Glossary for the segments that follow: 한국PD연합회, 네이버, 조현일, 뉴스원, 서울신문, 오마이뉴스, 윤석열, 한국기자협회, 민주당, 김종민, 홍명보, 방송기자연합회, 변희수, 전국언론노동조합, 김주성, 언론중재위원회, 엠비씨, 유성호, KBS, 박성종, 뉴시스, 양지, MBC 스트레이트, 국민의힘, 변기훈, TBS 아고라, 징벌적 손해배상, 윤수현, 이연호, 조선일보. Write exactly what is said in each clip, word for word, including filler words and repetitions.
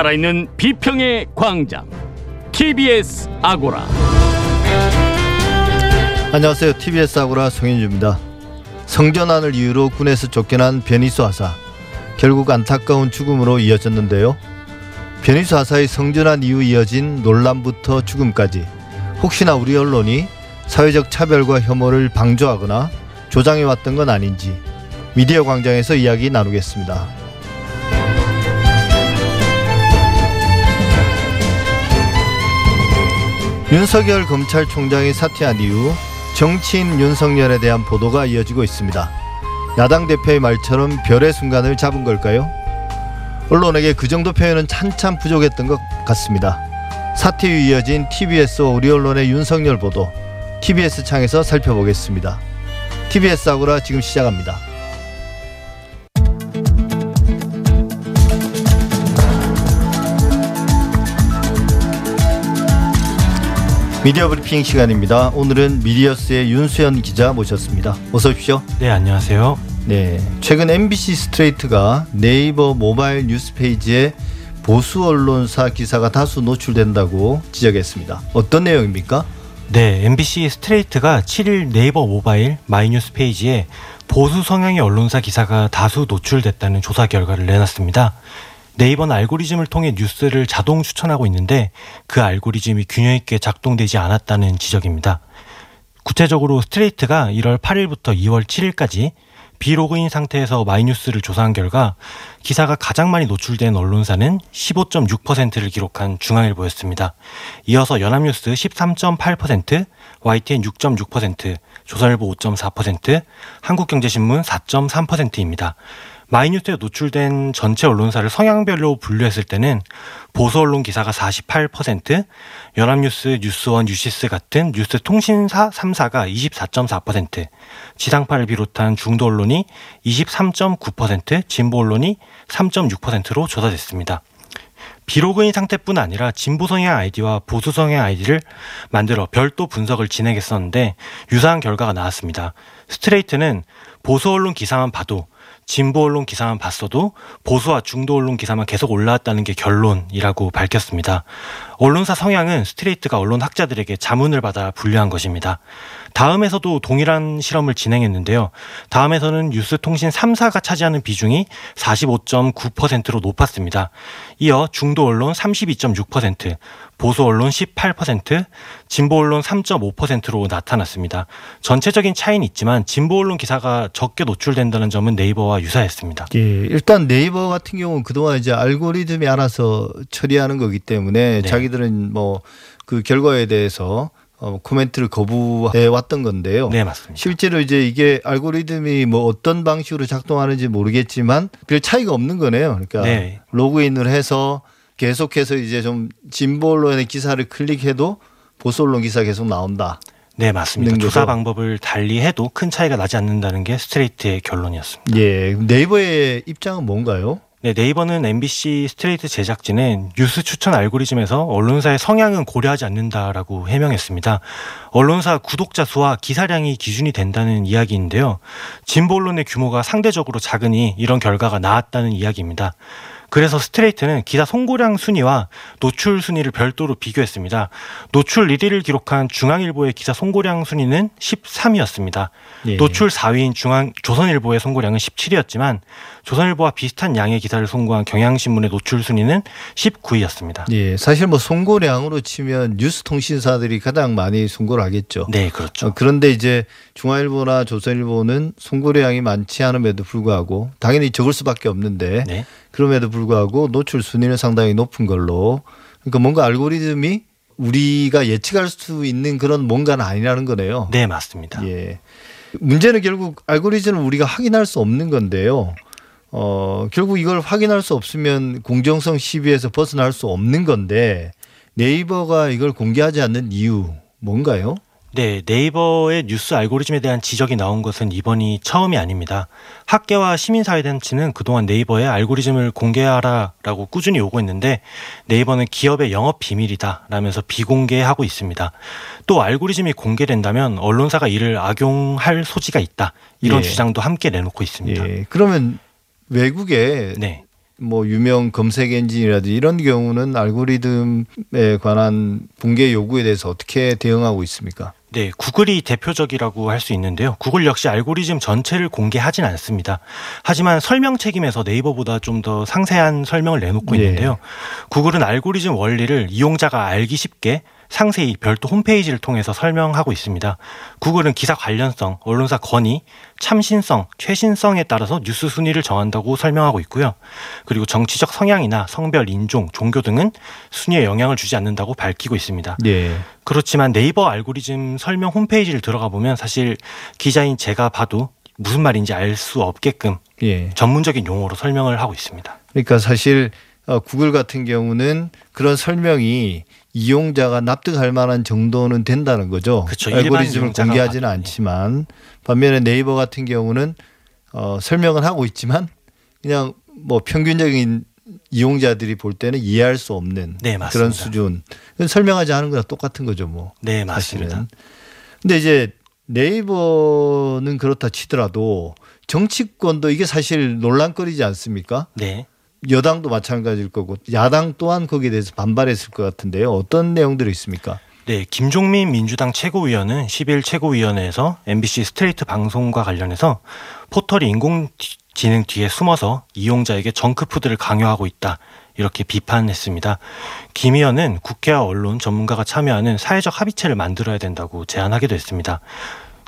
살아있는 비평의 광장 티비에스 아고라. 안녕하세요. 티비에스 아고라 송현주입니다. 성전환을 이유로 군에서 쫓겨난 변희수 하사, 결국 안타까운 죽음으로 이어졌는데요. 변희수 하사의 성전환 이후 이어진 논란부터 죽음까지 혹시나 우리 언론이 사회적 차별과 혐오를 방조하거나 조장해왔던 건 아닌지 미디어 광장에서 이야기 나누겠습니다. 윤석열 검찰총장이 사퇴한 이후 정치인 윤석열에 대한 보도가 이어지고 있습니다. 야당 대표의 말처럼 별의 순간을 잡은 걸까요? 언론에게 그 정도 표현은 한참 부족했던 것 같습니다. 사퇴 후 이어진 티비에스와 우리 언론의 윤석열 보도, 티비에스 창에서 살펴보겠습니다. 티비에스 아고라 지금 시작합니다. 미디어 브리핑 시간입니다. 오늘은 미디어스의 윤수현 기자 모셨습니다. 어서 오십시오. 네, 안녕하세요. 네, 최근 엠비씨 스트레이트가 네이버 모바일 뉴스 페이지에 보수 언론사 기사가 다수 노출된다고 지적했습니다. 어떤 내용입니까? 네, 엠비씨 스트레이트가 칠일 네이버 모바일 마이뉴스 페이지에 보수 성향의 언론사 기사가 다수 노출됐다는 조사 결과를 내놨습니다. 네이버는 알고리즘을 통해 뉴스를 자동 추천하고 있는데 그 알고리즘이 균형 있게 작동되지 않았다는 지적입니다. 구체적으로 스트레이트가 일월 팔일부터 이월 칠일까지 비로그인 상태에서 마이뉴스를 조사한 결과 기사가 가장 많이 노출된 언론사는 십오 점 육 퍼센트를 기록한 중앙일보였습니다. 이어서 연합뉴스 십삼 점 팔 퍼센트, 와이티엔 육 점 육 퍼센트, 조선일보 오 점 사 퍼센트, 한국경제신문 사 점 삼 퍼센트입니다. 마이뉴스에 노출된 전체 언론사를 성향별로 분류했을 때는 보수 언론 기사가 사십팔 퍼센트, 연합뉴스, 뉴스원, 뉴시스 같은 뉴스 통신사 삼 사가 이십사 점 사 퍼센트, 지상파를 비롯한 중도 언론이 이십삼 점 구 퍼센트, 진보 언론이 삼 점 육 퍼센트로 조사됐습니다. 비로그인 상태뿐 아니라 진보 성향 아이디와 보수 성향 아이디를 만들어 별도 분석을 진행했었는데 유사한 결과가 나왔습니다. 스트레이트는 보수 언론 기사만 봐도, 진보 언론 기사만 봤어도 보수와 중도 언론 기사만 계속 올라왔다는 게 결론이라고 밝혔습니다. 언론사 성향은 스트레이트가 언론 학자들에게 자문을 받아 분류한 것입니다. 다음에서도 동일한 실험을 진행했는데요. 다음에서는 뉴스통신 삼 사가 차지하는 비중이 사십오 점 구 퍼센트로 높았습니다. 이어 중도 언론 삼십이 점 육 퍼센트, 보수 언론 십팔 퍼센트, 진보 언론 삼 점 오 퍼센트로 나타났습니다. 전체적인 차이는 있지만 진보 언론 기사가 적게 노출된다는 점은 네이버와 유사했습니다. 예, 일단 네이버 같은 경우는 그동안 이제 알고리즘이 알아서 처리하는 거기 때문에 네. 자기들은 뭐 그 결과에 대해서 어, 코멘트를 거부해 왔던 건데요. 네, 맞습니다. 실제로 이제 이게 알고리즘이 뭐 어떤 방식으로 작동하는지 모르겠지만 별 차이가 없는 거네요. 그러니까 네. 로그인을 해서 계속해서 이제 좀 진보 언론의 기사를 클릭해도 보수 언론 기사 계속 나온다. 네, 맞습니다. 조사 방법을 달리 해도 큰 차이가 나지 않는다는 게 스트레이트의 결론이었습니다. 예, 네이버의 입장은 뭔가요? 네, 네이버는 엠비씨 스트레이트 제작진은 뉴스 추천 알고리즘에서 언론사의 성향은 고려하지 않는다라고 해명했습니다. 언론사 구독자 수와 기사량이 기준이 된다는 이야기인데요. 진보 언론의 규모가 상대적으로 작으니 이런 결과가 나왔다는 이야기입니다. 그래서 스트레이트는 기사 송고량 순위와 노출 순위를 별도로 비교했습니다. 노출 일 위를 기록한 중앙일보의 기사 송고량 순위는 십삼 위였습니다. 예. 노출 사 위인 중앙 조선일보의 송고량은 십칠 위였지만 조선일보와 비슷한 양의 기사를 송고한 경향신문의 노출 순위는 십구 위였습니다. 예, 사실 뭐 송고량으로 치면 뉴스통신사들이 가장 많이 송고를 하겠죠. 네, 그렇죠. 어, 그런데 이제 중앙일보나 조선일보는 송고량이 많지 않음에도 불구하고 당연히 적을 수밖에 없는데 네. 그럼에도 불구하고 불구하고 노출 순위는 상당히 높은 걸로. 그러니까 뭔가 알고리즘이 우리가 예측할 수 있는 그런 뭔가는 아니라는 거네요. 네, 맞습니다. 예. 문제는 결국 알고리즘을 우리가 확인할 수 없는 건데요. 어, 결국 이걸 확인할 수 없으면 공정성 시비에서 벗어날 수 없는 건데 네이버가 이걸 공개하지 않는 이유 뭔가요? 네, 네이버의 뉴스 알고리즘에 대한 지적이 나온 것은 이번이 처음이 아닙니다. 학계와 시민사회단체는 그동안 네이버의 알고리즘을 공개하라라고 꾸준히 요구했는데 네이버는 기업의 영업 비밀이다 라면서 비공개하고 있습니다. 또 알고리즘이 공개된다면 언론사가 이를 악용할 소지가 있다, 이런 예. 주장도 함께 내놓고 있습니다. 예. 그러면 외국에 네. 뭐 유명 검색 엔진이라든지 이런 경우는 알고리즘에 관한 붕괴 요구에 대해서 어떻게 대응하고 있습니까? 네, 구글이 대표적이라고 할 수 있는데요. 구글 역시 알고리즘 전체를 공개하진 않습니다. 하지만 설명 책임에서 네이버보다 좀 더 상세한 설명을 내놓고 있는데요. 네. 구글은 알고리즘 원리를 이용자가 알기 쉽게 상세히 별도 홈페이지를 통해서 설명하고 있습니다. 구글은 기사 관련성, 언론사 건의, 참신성, 최신성에 따라서 뉴스 순위를 정한다고 설명하고 있고요. 그리고 정치적 성향이나 성별, 인종, 종교 등은 순위에 영향을 주지 않는다고 밝히고 있습니다. 네. 그렇지만 네이버 알고리즘 설명 홈페이지를 들어가 보면 사실 기자인 제가 봐도 무슨 말인지 알 수 없게끔 예. 전문적인 용어로 설명을 하고 있습니다. 그러니까 사실 구글 같은 경우는 그런 설명이 이용자가 납득할 만한 정도는 된다는 거죠. 그렇죠. 알고리즘을 공개하지는 않지만 반면에 네이버 같은 경우는 어, 설명은 하고 있지만 그냥 뭐 평균적인 이용자들이 볼 때는 이해할 수 없는 네, 그런 수준. 설명하지 않은 거랑 똑같은 거죠, 뭐. 네, 맞습니다. 그런데 이제 네이버는 그렇다 치더라도 정치권도 이게 사실 논란거리지 않습니까? 네. 여당도 마찬가지일 거고 야당 또한 거기에 대해서 반발했을 것 같은데요. 어떤 내용들이 있습니까? 네, 김종민 민주당 최고위원은 십일 최고위원회에서 엠비씨 스트레이트 방송과 관련해서 포털이 인공지능 뒤에 숨어서 이용자에게 정크푸드를 강요하고 있다. 이렇게 비판했습니다. 김 의원은 국회와 언론 전문가가 참여하는 사회적 합의체를 만들어야 된다고 제안하기도 했습니다.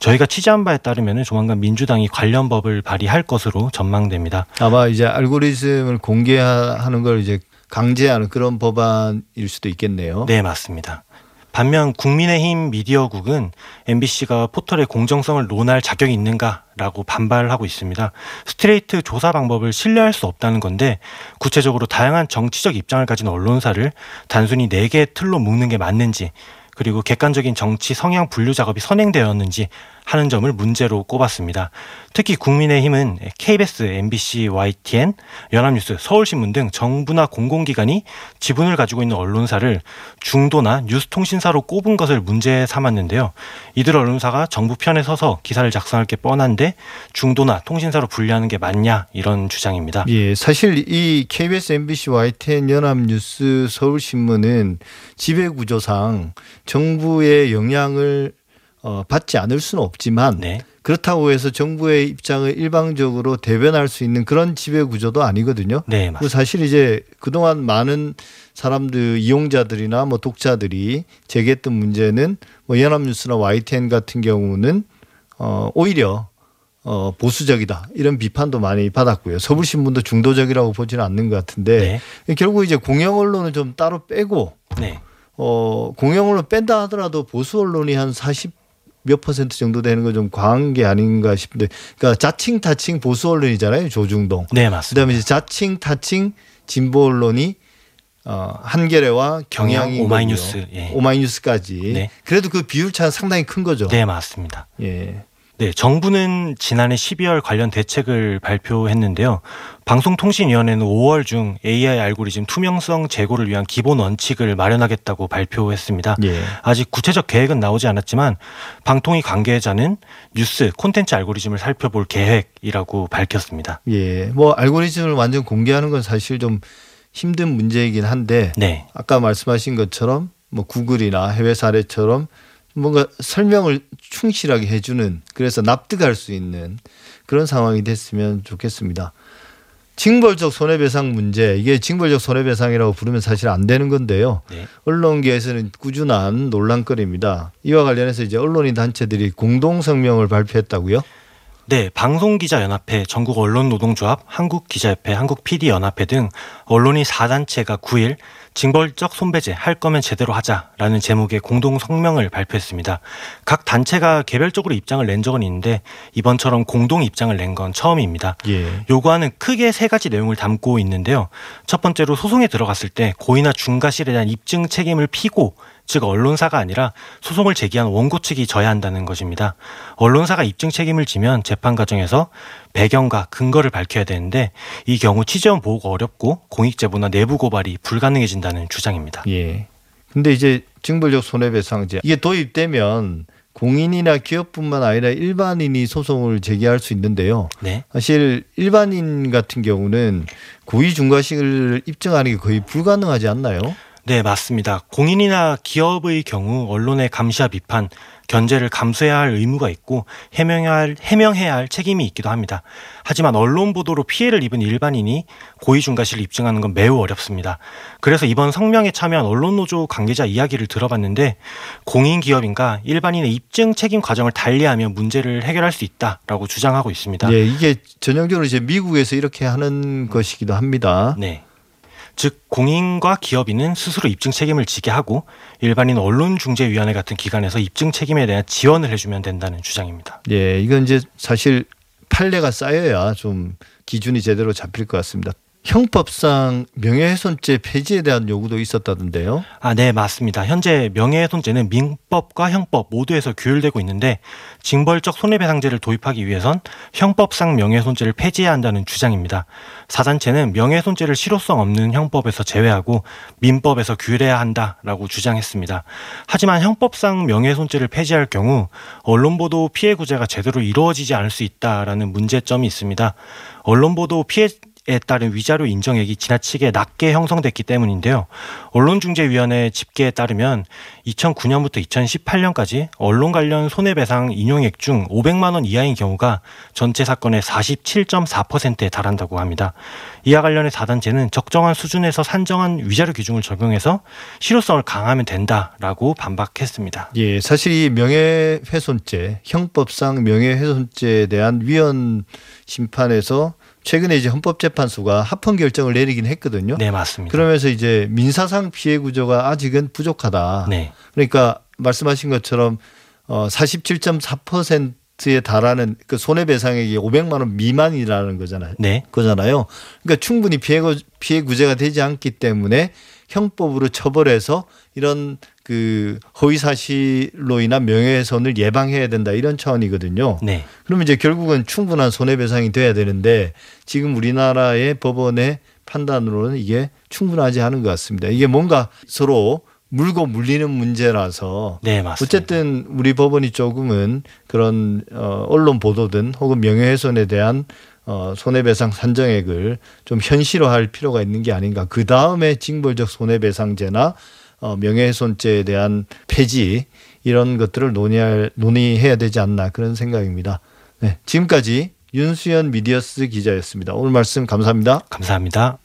저희가 취재한 바에 따르면 조만간 민주당이 관련 법을 발의할 것으로 전망됩니다. 아마 이제 알고리즘을 공개하는 걸 이제 강제하는 그런 법안일 수도 있겠네요. 네, 맞습니다. 반면 국민의힘 미디어국은 엠비씨가 포털의 공정성을 논할 자격이 있는가라고 반발하고 있습니다. 스트레이트 조사 방법을 신뢰할 수 없다는 건데 구체적으로 다양한 정치적 입장을 가진 언론사를 단순히 네 개의 틀로 묶는 게 맞는지 그리고 객관적인 정치 성향 분류 작업이 선행되었는지 하는 점을 문제로 꼽았습니다. 특히 국민의힘은 케이비에스, 엠비씨, 와이티엔, 연합뉴스, 서울신문 등 정부나 공공기관이 지분을 가지고 있는 언론사를 중도나 뉴스통신사로 꼽은 것을 문제 삼았는데요. 이들 언론사가 정부 편에 서서 기사를 작성할 게 뻔한데 중도나 통신사로 분류하는 게 맞냐 이런 주장입니다. 예, 사실 이 케이비에스, 엠비씨, 와이티엔, 연합뉴스, 서울신문은 지배구조상 정부의 영향을 어, 받지 않을 수는 없지만 네. 그렇다고 해서 정부의 입장을 일방적으로 대변할 수 있는 그런 지배구조도 아니거든요. 네, 맞습니다. 사실 이제 그동안 많은 사람들, 이용자들이나 뭐 독자들이 제기했던 문제는 뭐 연합뉴스나 와이티엔 같은 경우는 어, 오히려 어, 보수적이다 이런 비판도 많이 받았고요. 서울신문도 중도적이라고 보지는 않는 것 같은데 네. 결국 이제 공영언론을 좀 따로 빼고 네. 어, 공영언론 뺀다 하더라도 보수 언론이 한 사십 몇 퍼센트 정도 되는 건 좀 과한 게 아닌가 싶은데, 그러니까 자칭 타칭 보수 언론이잖아요, 조중동. 네, 맞습니다. 그다음에 이제 자칭 타칭 진보 언론이 어, 한겨레와 경향이 오마이뉴스, 예. 오마이뉴스까지. 네. 그래도 그 비율 차는 상당히 큰 거죠. 네, 맞습니다. 예. 네, 정부는 지난해 십이월 관련 대책을 발표했는데요. 방송통신위원회는 오월 중 에이아이 알고리즘 투명성 제고를 위한 기본 원칙을 마련하겠다고 발표했습니다. 예. 아직 구체적 계획은 나오지 않았지만 방통위 관계자는 뉴스, 콘텐츠 알고리즘을 살펴볼 계획이라고 밝혔습니다. 예, 뭐 알고리즘을 완전 공개하는 건 사실 좀 힘든 문제이긴 한데 네. 아까 말씀하신 것처럼 뭐 구글이나 해외 사례처럼 뭔가 설명을 충실하게 해주는 그래서 납득할 수 있는 그런 상황이 됐으면 좋겠습니다. 징벌적 손해배상 문제 이게 징벌적 손해배상이라고 부르면 사실 안 되는 건데요. 네. 언론계에서는 꾸준한 논란거리입니다. 이와 관련해서 이제 언론인 단체들이 공동성명을 발표했다고요? 네, 방송기자연합회, 전국언론노동조합, 한국기자협회, 한국피디연합회 등 언론인 사 단체가 구일 징벌적 손배제 할 거면 제대로 하자라는 제목의 공동성명을 발표했습니다. 각 단체가 개별적으로 입장을 낸 적은 있는데 이번처럼 공동 입장을 낸 건 처음입니다. 예. 요구안은 크게 세 가지 내용을 담고 있는데요. 첫 번째로 소송에 들어갔을 때 고의나 중과실에 대한 입증 책임을 피고 즉 언론사가 아니라 소송을 제기한 원고 측이 져야 한다는 것입니다. 언론사가 입증 책임을 지면 재판 과정에서 배경과 근거를 밝혀야 되는데 이 경우 취재원 보호가 어렵고 공익 제보나 내부 고발이 불가능해진다는 주장입니다. 예. 근데 이제 징벌적 손해배상제 이게 도입되면 공인이나 기업뿐만 아니라 일반인이 소송을 제기할 수 있는데요. 네. 사실 일반인 같은 경우는 고의 중과식을 입증하는 게 거의 불가능하지 않나요? 네, 맞습니다. 공인이나 기업의 경우 언론의 감시와 비판, 견제를 감수해야 할 의무가 있고 해명해야 할, 해명해야 할 책임이 있기도 합니다. 하지만 언론 보도로 피해를 입은 일반인이 고의 중과실을 입증하는 건 매우 어렵습니다. 그래서 이번 성명에 참여한 언론노조 관계자 이야기를 들어봤는데 공인기업인가 일반인의 입증 책임 과정을 달리하며 문제를 해결할 수 있다라고 주장하고 있습니다. 예, 이게 전형적으로 이제 미국에서 이렇게 하는 것이기도 합니다. 네. 즉 공인과 기업인은 스스로 입증 책임을 지게 하고 일반인 언론중재위원회 같은 기관에서 입증 책임에 대한 지원을 해주면 된다는 주장입니다. 예, 이건 이제 사실 판례가 쌓여야 좀 기준이 제대로 잡힐 것 같습니다. 형법상 명예훼손죄 폐지에 대한 요구도 있었다던데요. 아, 네, 맞습니다. 현재 명예훼손죄는 민법과 형법 모두에서 규율되고 있는데 징벌적 손해배상제를 도입하기 위해선 형법상 명예훼손죄를 폐지해야 한다는 주장입니다. 사단체는 명예훼손죄를 실효성 없는 형법에서 제외하고 민법에서 규율해야 한다라고 주장했습니다. 하지만 형법상 명예훼손죄를 폐지할 경우 언론보도 피해 구제가 제대로 이루어지지 않을 수 있다라는 문제점이 있습니다. 언론보도 피해 에 따른 위자료 인정액이 지나치게 낮게 형성됐기 때문인데요. 언론중재위원회 집계에 따르면 이천구 년부터 이천십팔 년까지 언론 관련 손해배상 인용액 중 오백만 원 이하인 경우가 전체 사건의 사십칠 점 사 퍼센트에 달한다고 합니다. 이와 관련해 사단체는 적정한 수준에서 산정한 위자료 기준을 적용해서 실효성을 강화하면 된다라고 반박했습니다. 예, 사실 이 명예훼손죄, 형법상 명예훼손죄에 대한 위헌 심판에서 최근에 이제 헌법재판소가 합헌 결정을 내리긴 했거든요. 네, 맞습니다. 그러면서 이제 민사상 피해 구조가 아직은 부족하다. 네. 그러니까 말씀하신 것처럼 사십칠 점 사 퍼센트에 달하는 그 손해배상액이 오백만 원 미만이라는 거잖아요. 네. 그거잖아요. 그러니까 충분히 피해 피해 구제가 되지 않기 때문에 형법으로 처벌해서 이런 그 허위 사실로 인한 명예훼손을 예방해야 된다 이런 차원이거든요. 네. 그러면 이제 결국은 충분한 손해배상이 돼야 되는데 지금 우리나라의 법원의 판단으로는 이게 충분하지 않은 것 같습니다. 이게 뭔가 서로 물고 물리는 문제라서 네, 맞습니다. 어쨌든 우리 법원이 조금은 그런 언론 보도든 혹은 명예훼손에 대한 어, 손해배상 산정액을 좀 현실화할 필요가 있는 게 아닌가. 그 다음에 징벌적 손해배상제나 어, 명예훼손죄에 대한 폐지 이런 것들을 논의할, 논의해야 되지 않나 그런 생각입니다. 네, 지금까지 윤수현 미디어스 기자였습니다. 오늘 말씀 감사합니다. 감사합니다.